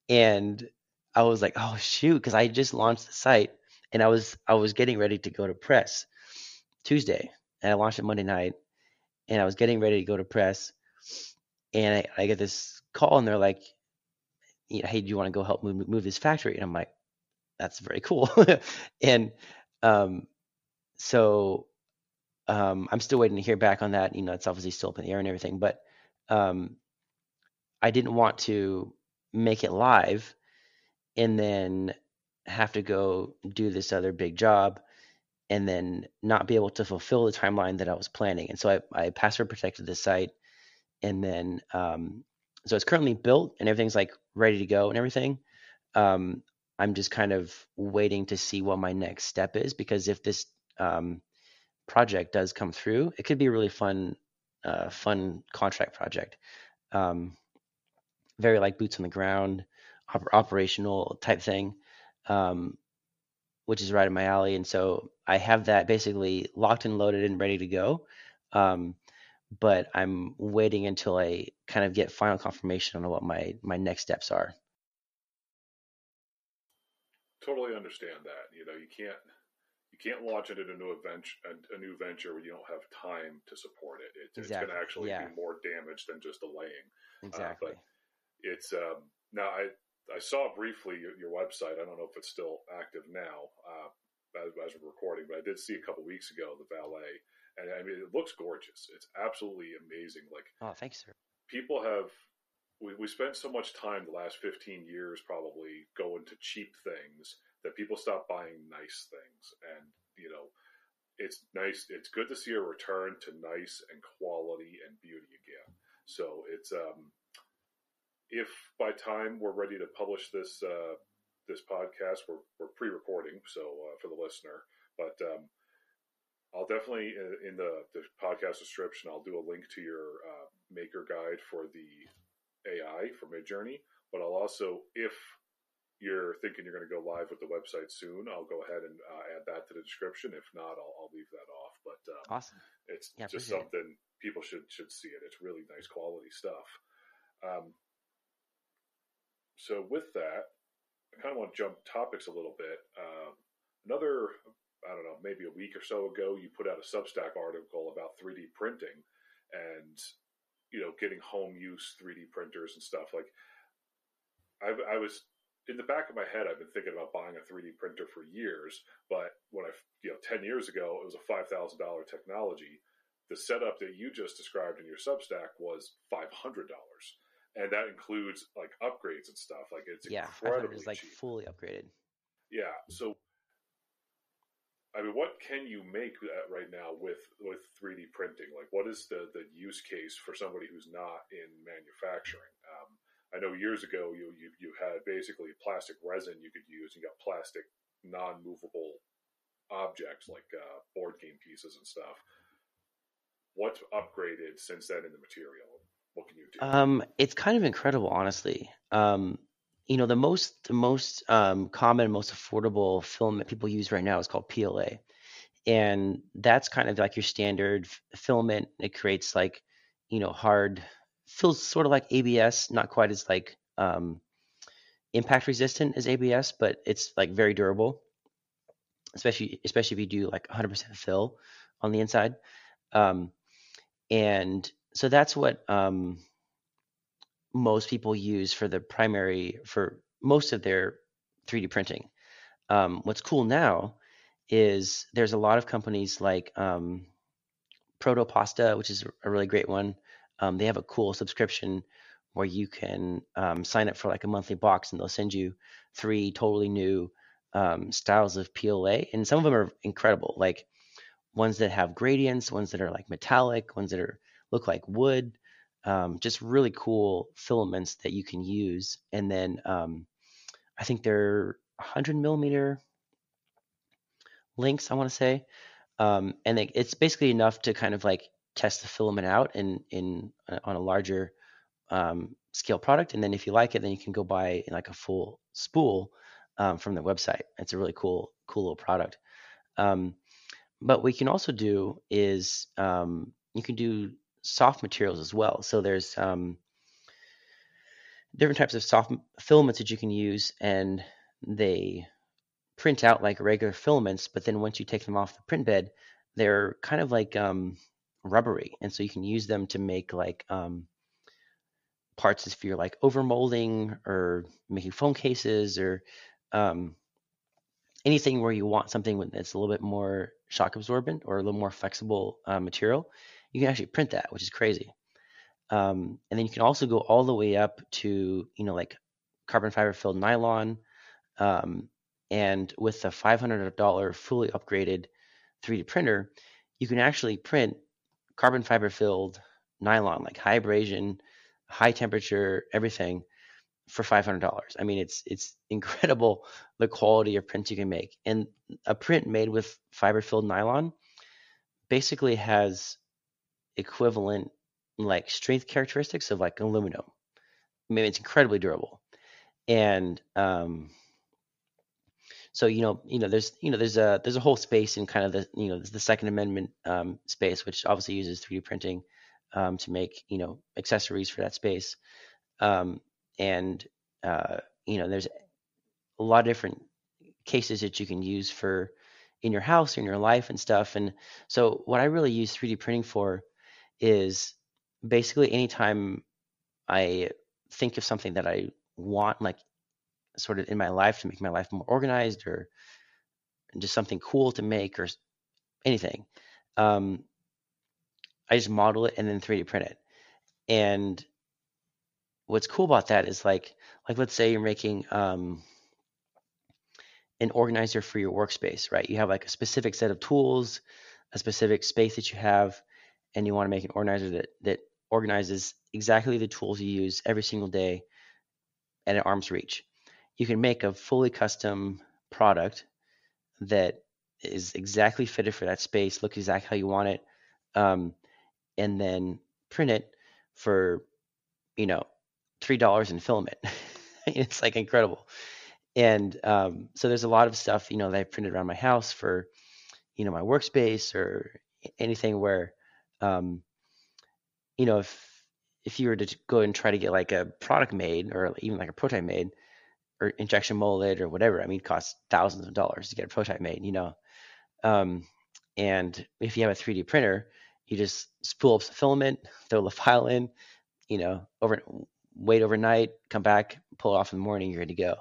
And I was like, oh shoot, because I just launched the site and I was I was getting ready to go to press Tuesday, and I launched it Monday night, and I was getting ready to go to press, and I, I get this call, and they're like, hey, do you want to go help move, move this factory? And I'm like, that's very cool. And um, so Um, I'm still waiting to hear back on that. You know, it's obviously still up in the air and everything, but um, I didn't want to make it live and then have to go do this other big job and then not be able to fulfill the timeline that I was planning. And so I, I password protected the site, and then um, so it's currently built and everything's like ready to go and everything. Um, I'm just kind of waiting to see what my next step is, because if this um, project does come through, it could be a really fun uh fun contract project, um very like boots on the ground, op- operational type thing, um which is right in my alley. And so I have that basically locked and loaded and ready to go, um but I'm waiting until I kind of get final confirmation on what my my next steps are. Totally understand that. You know, you can't You can't launch it in a new venture, a new venture where you don't have time to support it. It exactly. It's going to actually yeah. do more damage than just delaying. Exactly. Uh, but it's um, now I I saw briefly your, your website. I don't know if it's still active now uh, as, as we're recording, but I did see a couple weeks ago the valet, and I mean it looks gorgeous. It's absolutely amazing. Like, oh, thanks, sir. People have we we spent so much time the last fifteen years probably going to cheap things that people stop buying nice things, and you know. It's nice. It's good to see a return to nice and quality and beauty again. So it's um, if by time we're ready to publish this uh, this podcast, we're we're pre-recording. So uh, for the listener, but um, I'll definitely in, in the, the podcast description, I'll do a link to your uh, maker guide for the A I for Midjourney. But I'll also if you're thinking you're going to go live with the website soon, I'll go ahead and uh, add that to the description. If not, I'll, I'll leave that off. But um, awesome. It's yeah, just something it. people should should see it. It's really nice quality stuff. Um, so with that, I kind of want to jump topics a little bit. Um, another, I don't know, maybe a week or so ago, you put out a Substack article about three D printing and, you know, getting home use three D printers and stuff. Like I, I was... In the back of my head, I've been thinking about buying a three D printer for years, but when I, you know, ten years ago, it was a five thousand dollars technology. The setup that you just described in your Substack was five hundred dollars, and that includes like upgrades and stuff. Like it's yeah, incredibly it was, like, cheap. Fully upgraded. Yeah. So, I mean, what can you make right now with, with three D printing? Like, what is the, the use case for somebody who's not in manufacturing? Um, I know years ago you, you you had basically plastic resin you could use. You got plastic non-movable objects like uh, board game pieces and stuff. What's upgraded since then in the material? What can you do? Um, it's kind of incredible, honestly. Um, you know, the most the most um, common, most affordable filament people use right now is called P L A, and that's kind of like your standard f- filament. It creates like you know hard. Feels sort of like A B S, not quite as like um, impact resistant as A B S, but it's like very durable, especially especially if you do like one hundred percent fill on the inside. Um, and so that's what um, most people use for the primary, for most of their three D printing. Um, what's cool now is there's a lot of companies like um, Proto Pasta, which is a really great one. Um, they have a cool subscription where you can um, sign up for like a monthly box, and they'll send you three totally new um, styles of P L A. And some of them are incredible, like ones that have gradients, ones that are like metallic, ones that are look like wood, um, just really cool filaments that you can use. And then um, I think they're one hundred millimeter links, I want to say. Um, and they, it's basically enough to kind of like test the filament out in in uh, on a larger um, scale product, and then if you like it, then you can go buy like a full spool um, from the website. It's a really cool cool little product. Um, but what you can also do is um, you can do soft materials as well. So there's um, different types of soft filaments that you can use, and they print out like regular filaments. But then once you take them off the print bed, they're kind of like um, rubbery, and so you can use them to make like um parts if you're like over molding or making phone cases or um anything where you want something that's a little bit more shock absorbent or a little more flexible uh, material. You can actually print that, which is crazy. Um and then you can also go all the way up to you know like carbon fiber filled nylon, um and with the five hundred dollars fully upgraded three D printer, you can actually print carbon fiber filled nylon, like high abrasion, high temperature, everything for five hundred dollars. I mean, it's it's incredible the quality of prints you can make. And a print made with fiber filled nylon basically has equivalent like strength characteristics of like aluminum. I mean, it's incredibly durable. And um, so you know, you know, there's you know, there's a there's a whole space in kind of the you know the Second Amendment um, space, which obviously uses three D printing um, to make you know accessories for that space, um, and uh, you know, there's a lot of different cases that you can use for in your house, in your life, and stuff. And so, what I really use three D printing for is basically anytime I think of something that I want, like sort of in my life, to make my life more organized, or just something cool to make, or anything. Um, I just model it and then three D print it. And what's cool about that is like, like let's say you're making um, an organizer for your workspace, right? You have like a specific set of tools, a specific space that you have, and you want to make an organizer that, that organizes exactly the tools you use every single day and at arm's reach. You can make a fully custom product that is exactly fitted for that space, look exactly how you want it, um, and then print it for, you know, three dollars in filament. It's like incredible. And um, so there's a lot of stuff, you know, that I printed around my house for, you know, my workspace or anything where, um, you know, if if you were to go and try to get like a product made, or even like a prototype made, or injection molded or whatever, I mean, it costs thousands of dollars to get a prototype made, you know. Um, and if you have a three D printer, you just spool up some filament, throw the file in, you know, over wait overnight, come back, pull it off in the morning, you're ready to go.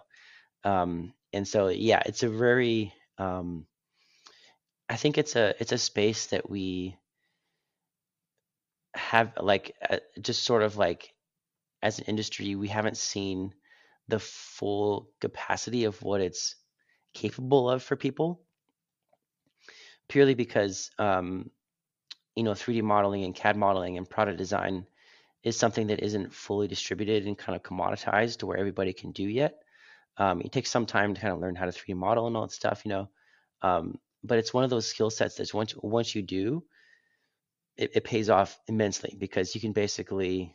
Um, and so, yeah, it's a very, um, I think it's a, it's a space that we have like, uh, just sort of like as an industry, we haven't seen the full capacity of what it's capable of for people, purely because, um, you know, three D modeling and C A D modeling and product design is something that isn't fully distributed and kind of commoditized to where everybody can do yet. Um, it takes some time to kind of learn how to three D model and all that stuff, you know, um, but it's one of those skill sets that once, once you do, it, it pays off immensely, because you can basically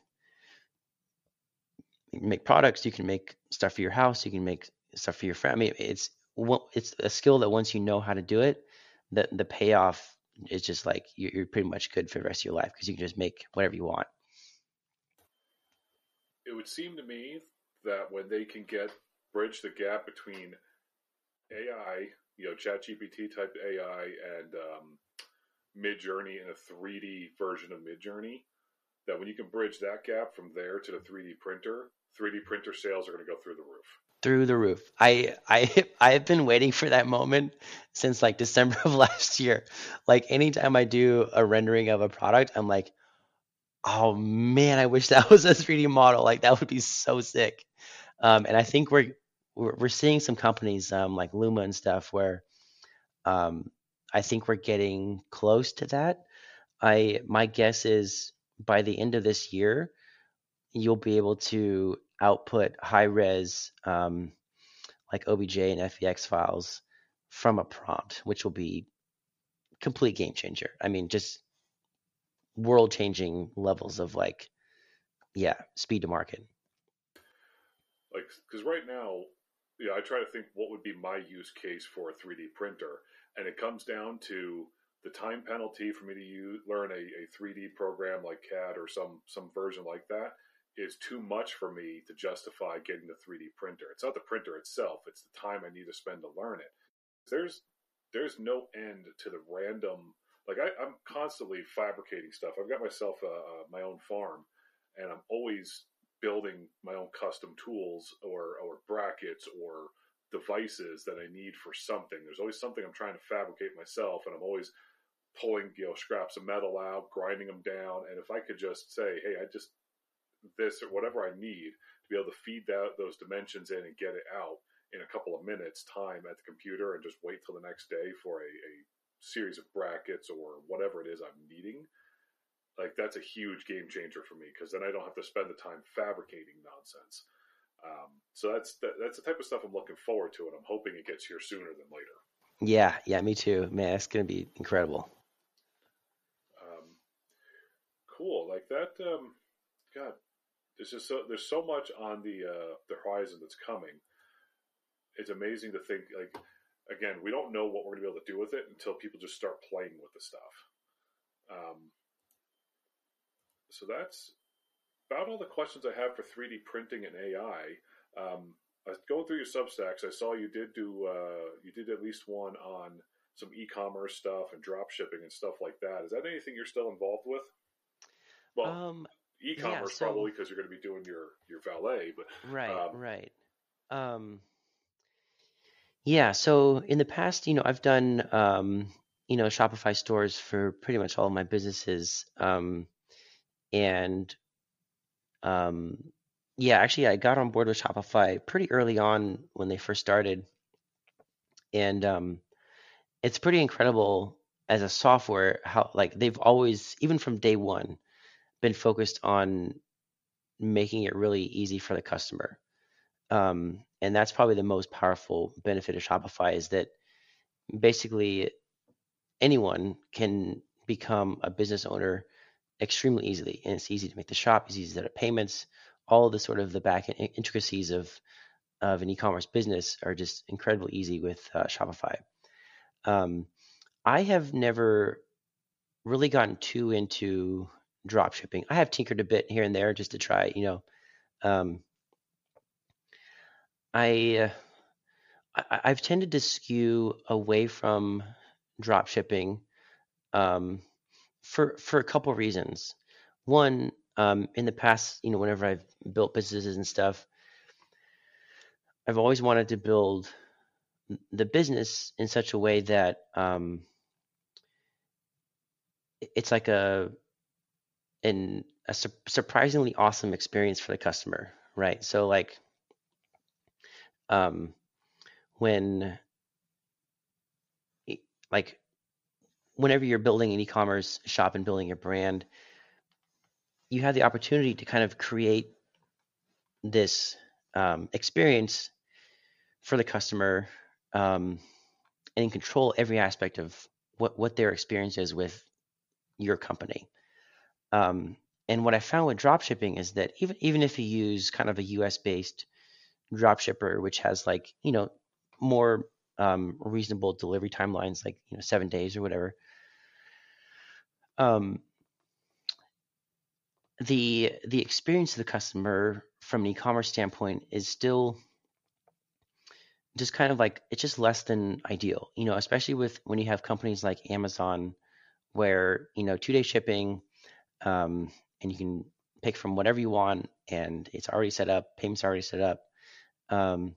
make products, you can make stuff for your house, you can make stuff for your family. I mean, it's it's a skill that once you know how to do it, the, the payoff is just like you're pretty much good for the rest of your life, because you can just make whatever you want. It would seem to me that when they can get bridge the gap between A I, you know, ChatGPT type A I, and um, Midjourney, and a three D version of Midjourney, that when you can bridge that gap from there to the three D printer, three D printer sales are going to go through the roof. Through the roof. I I I have been waiting for that moment since like December of last year. Like anytime I do a rendering of a product, I'm like, oh man, I wish that was a three D model. Like that would be so sick. Um, and I think we're we're seeing some companies um, like Luma and stuff where um, I think we're getting close to that. I my guess is, by the end of this year, you'll be able to output high-res um, like O B J and F B X files from a prompt, which will be complete game changer. I mean, just world-changing levels of like, yeah, speed to market. Like, because right now, you know, I try to think what would be my use case for a three D printer, and it comes down to the time penalty for me to use, learn a, a three D program like C A D or some some version like that is too much for me to justify getting the three D printer. It's not the printer itself; it's the time I need to spend to learn it. There's there's no end to the random. Like I, I'm constantly fabricating stuff. I've got myself a, a, my own farm, and I'm always building my own custom tools or or brackets or devices that I need for something. There's always something I'm trying to fabricate myself, and I'm always pulling, you know, scraps of metal out, grinding them down. And if I could just say, hey, I just, this or whatever I need to be able to feed that, those dimensions in and get it out in a couple of minutes time at the computer, and just wait till the next day for a, a series of brackets or whatever it is I'm needing. Like that's a huge game changer for me, because then I don't have to spend the time fabricating nonsense. Um, so that's, that, that's the type of stuff I'm looking forward to, and I'm hoping it gets here sooner than later. Yeah. Yeah, me too, man. It's going to be incredible. Cool. Like that, um, God, there's just so, there's so much on the, uh, the horizon that's coming. It's amazing to think, like, again, we don't know what we're gonna be able to do with it until people just start playing with the stuff. Um, so that's about all the questions I have for three D printing and A I. Um, I was going through your Substacks. I saw you did do, uh, you did at least one on some e-commerce stuff and drop shipping and stuff like that. Is that anything you're still involved with? Well, um, e-commerce yeah, so, probably because you're going to be doing your, your valet. But, right, um, right. Um, yeah, so in the past, you know, I've done, um, you know, Shopify stores for pretty much all of my businesses. Um, and um, yeah, actually, I got on board with Shopify pretty early on when they first started. And um, it's pretty incredible as a software how, like, they've always, even from day one, been focused on making it really easy for the customer. Um, and that's probably the most powerful benefit of Shopify, is that basically anyone can become a business owner extremely easily. And it's easy to make the shop, it's easy to do payments, all of the sort of the back intricacies of, of an e-commerce business are just incredibly easy with uh, Shopify. Um, I have never really gotten too into drop shipping. I have tinkered a bit here and there just to try, you know, um, I, uh, I, I've tended to skew away from drop shipping, um, for, for a couple reasons. One, um, in the past, you know, whenever I've built businesses and stuff, I've always wanted to build the business in such a way that, um, it's like a, and a su- surprisingly awesome experience for the customer, right? So like um, when, like whenever you're building an e-commerce shop and building your brand, you have the opportunity to kind of create this um, experience for the customer um, and control every aspect of what, what their experience is with your company. Um, and what I found with dropshipping is that even, even if you use kind of a U S based dropshipper, which has like, you know, more, um, reasonable delivery timelines, like, you know, seven days or whatever. Um, the, the experience of the customer from an e-commerce standpoint is still just kind of like, it's just less than ideal, you know, especially with, when you have companies like Amazon where, you know, two day shipping, Um, and you can pick from whatever you want, and it's already set up, payments already set up. Um,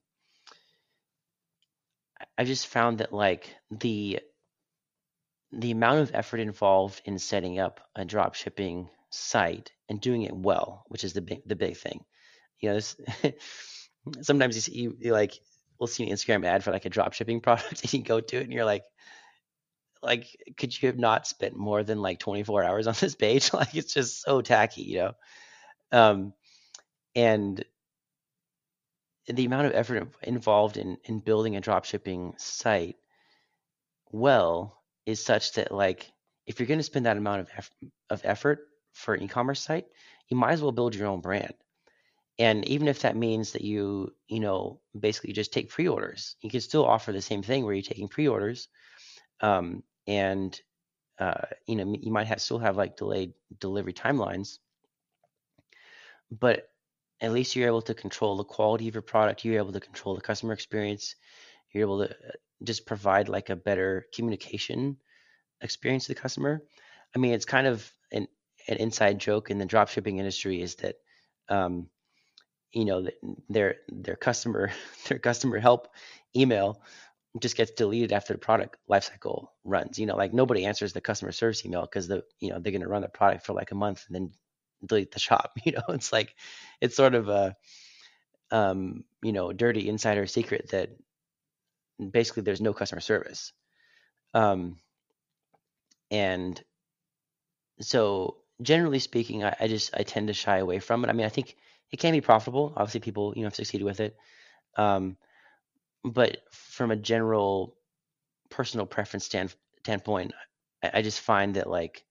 I just found that like the the amount of effort involved in setting up a drop shipping site and doing it well, which is the big the big thing. You know, this, sometimes you, see, you, you like we'll see an Instagram ad for like a drop shipping product, and you go to it, and you're like, like, could you have not spent more than like twenty-four hours on this page? Like, it's just so tacky, you know? Um, and the amount of effort involved in, in building a dropshipping site well is such that like, if you're going to spend that amount of, eff- of effort for an e-commerce site, you might as well build your own brand. And even if that means that you, you know, basically just take pre-orders, you can still offer the same thing where you're taking pre-orders. Um, and, uh, you know, you might have still have like delayed delivery timelines, but at least you're able to control the quality of your product. You're able to control the customer experience. You're able to just provide like a better communication experience to the customer. I mean, it's kind of an, an inside joke in the dropshipping industry is that, um, you know, their, their customer, their customer help email just gets deleted after the product lifecycle runs. You know, like nobody answers the customer service email because the you know they're going to run the product for like a month and then delete the shop. You know, it's like it's sort of a um, you know dirty insider secret that basically there's no customer service. Um, and so generally speaking, I, I just I tend to shy away from it. I mean, I think it can be profitable. Obviously, people you know have succeeded with it. Um, But from a general personal preference stand, standpoint, I, I just find that like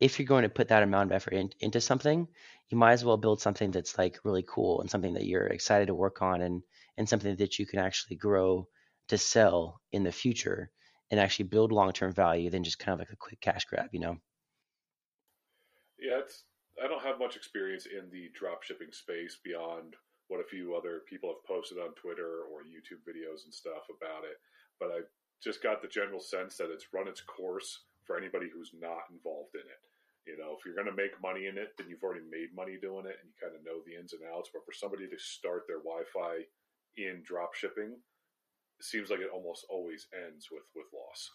if you're going to put that amount of effort in, into something, you might as well build something that's like really cool and something that you're excited to work on and and something that you can actually grow to sell in the future and actually build long-term value than just kind of like a quick cash grab, you know? Yeah, it's, I don't have much experience in the drop shipping space beyond what a few other people have posted on Twitter or YouTube videos and stuff about it. But I just got the general sense that it's run its course for anybody who's not involved in it. You know, if you're going to make money in it, then you've already made money doing it and you kind of know the ins and outs. But for somebody to start their Wi-Fi in drop shipping, it seems like it almost always ends with, with loss.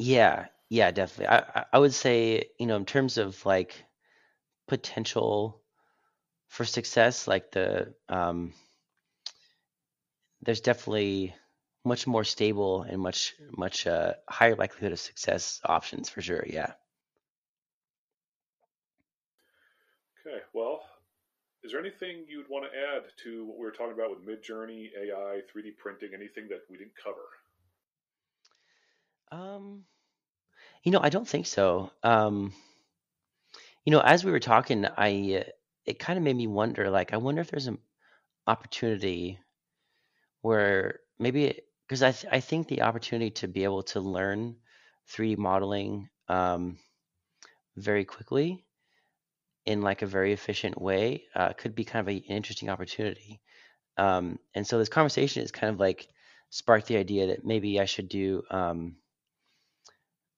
Yeah, yeah, definitely. I, I would say, you know, in terms of like potential for success, like the um, there's definitely much more stable and much, much uh, higher likelihood of success options for sure. Yeah. Okay. Well, is there anything you'd want to add to what we were talking about with Midjourney, A I, three D printing, anything that we didn't cover? Um, you know, I don't think so. Um, you know, as we were talking, I, it kind of made me wonder, like, I wonder if there's an opportunity where maybe, because I, th- I think the opportunity to be able to learn three D modeling, um, very quickly in like a very efficient way, uh, could be kind of a, an interesting opportunity. Um, and so this conversation is kind of like sparked the idea that maybe I should do, um,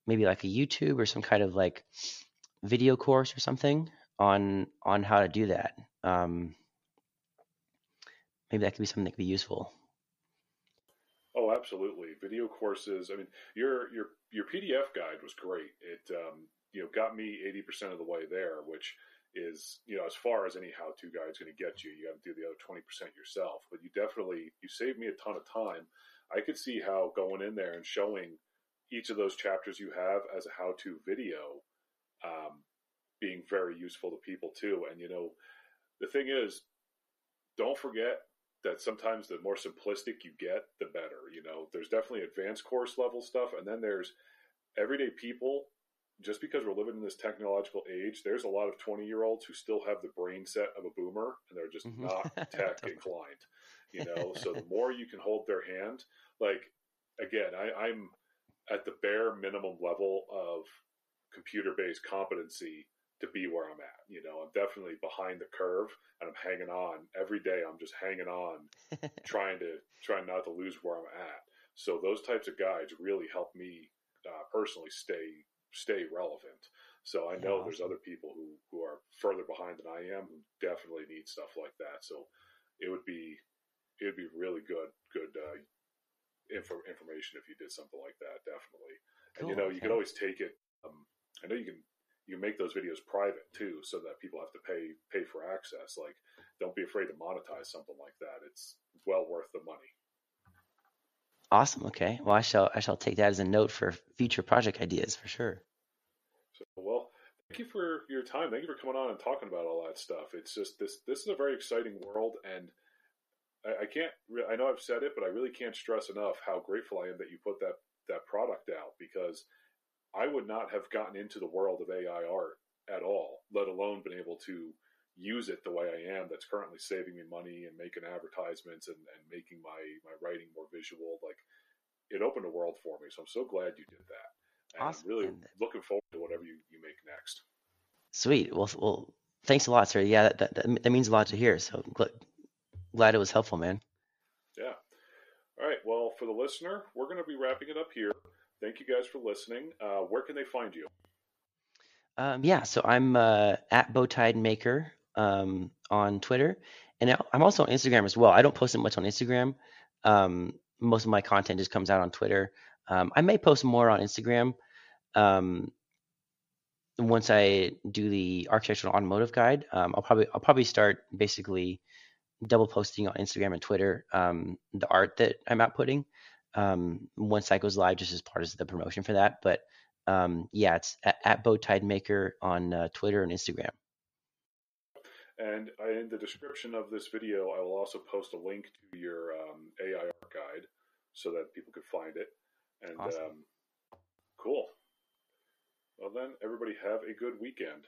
maybe like a YouTube or some kind of like video course or something on, on how to do that. Um, maybe that could be something that could be useful. Oh, absolutely. Video courses. I mean, your, your, your P D F guide was great. It, um, you know, got me eighty percent of the way there, which is, you know, as far as any how-to guide is going to get you, you got to do the other twenty percent yourself, but you definitely, you saved me a ton of time. I could see how going in there and showing each of those chapters you have as a how-to video, um, being very useful to people too. And, you know, the thing is, don't forget that sometimes the more simplistic you get, the better. You know, there's definitely advanced course level stuff. And then there's everyday people. Just because we're living in this technological age, there's a lot of twenty-year-olds who still have the brain set of a boomer, and they're just mm-hmm. not tech inclined, you know? So the more you can hold their hand, like, again, I, I'm at the bare minimum level of computer-based competency to be where I'm at. You know, I'm definitely behind the curve, and I'm hanging on. Every day I'm just hanging on, trying to trying not to lose where I'm at. So those types of guides really help me uh, personally stay stay relevant. So I know yeah. there's other people who, who are further behind than I am, who definitely need stuff like that. So it would be, it would be really good, good uh, info, information if you did something like that. Definitely. Cool. And you know, you okay. can always take it. Um, I know you can, you make those videos private too, so that people have to pay, pay for access. Like, don't be afraid to monetize something like that. It's well worth the money. Awesome. Okay. Well, I shall, I shall take that as a note for future project ideas for sure. So, well, thank you for your time. Thank you for coming on and talking about all that stuff. It's just, this, this is a very exciting world, and I, I can't, I know I've said it, but I really can't stress enough how grateful I am that you put that, that product out, because I would not have gotten into the world of A I art at all, let alone been able to use it the way I am. That's currently saving me money and making advertisements and, and making my, my writing more visual. Like, it opened a world for me. So I'm so glad you did that. And awesome. I'm really and looking forward to whatever you, you make next. Sweet. Well, well, thanks a lot, sir. Yeah. That, that, that means a lot to hear. So glad, glad it was helpful, man. Yeah. All right. Well, for the listener, we're going to be wrapping it up here. Thank you guys for listening. Uh, where can they find you? Um, yeah. So I'm uh, at Bowtied Maker um on Twitter, and I'm also on Instagram as well. I don't post it much on Instagram. Um most of my content just comes out on Twitter. um I may post more on Instagram um once I do the architectural automotive guide. um I'll probably I'll probably start basically double posting on Instagram and Twitter um the art that I'm outputting um once that goes live, just as part of the promotion for that. But um yeah, it's at, at Bowtied Maker on uh, Twitter and Instagram. And in the description of this video, I will also post a link to your um, A I art guide so that people can find it. And awesome. um, cool. Well, then, everybody have a good weekend.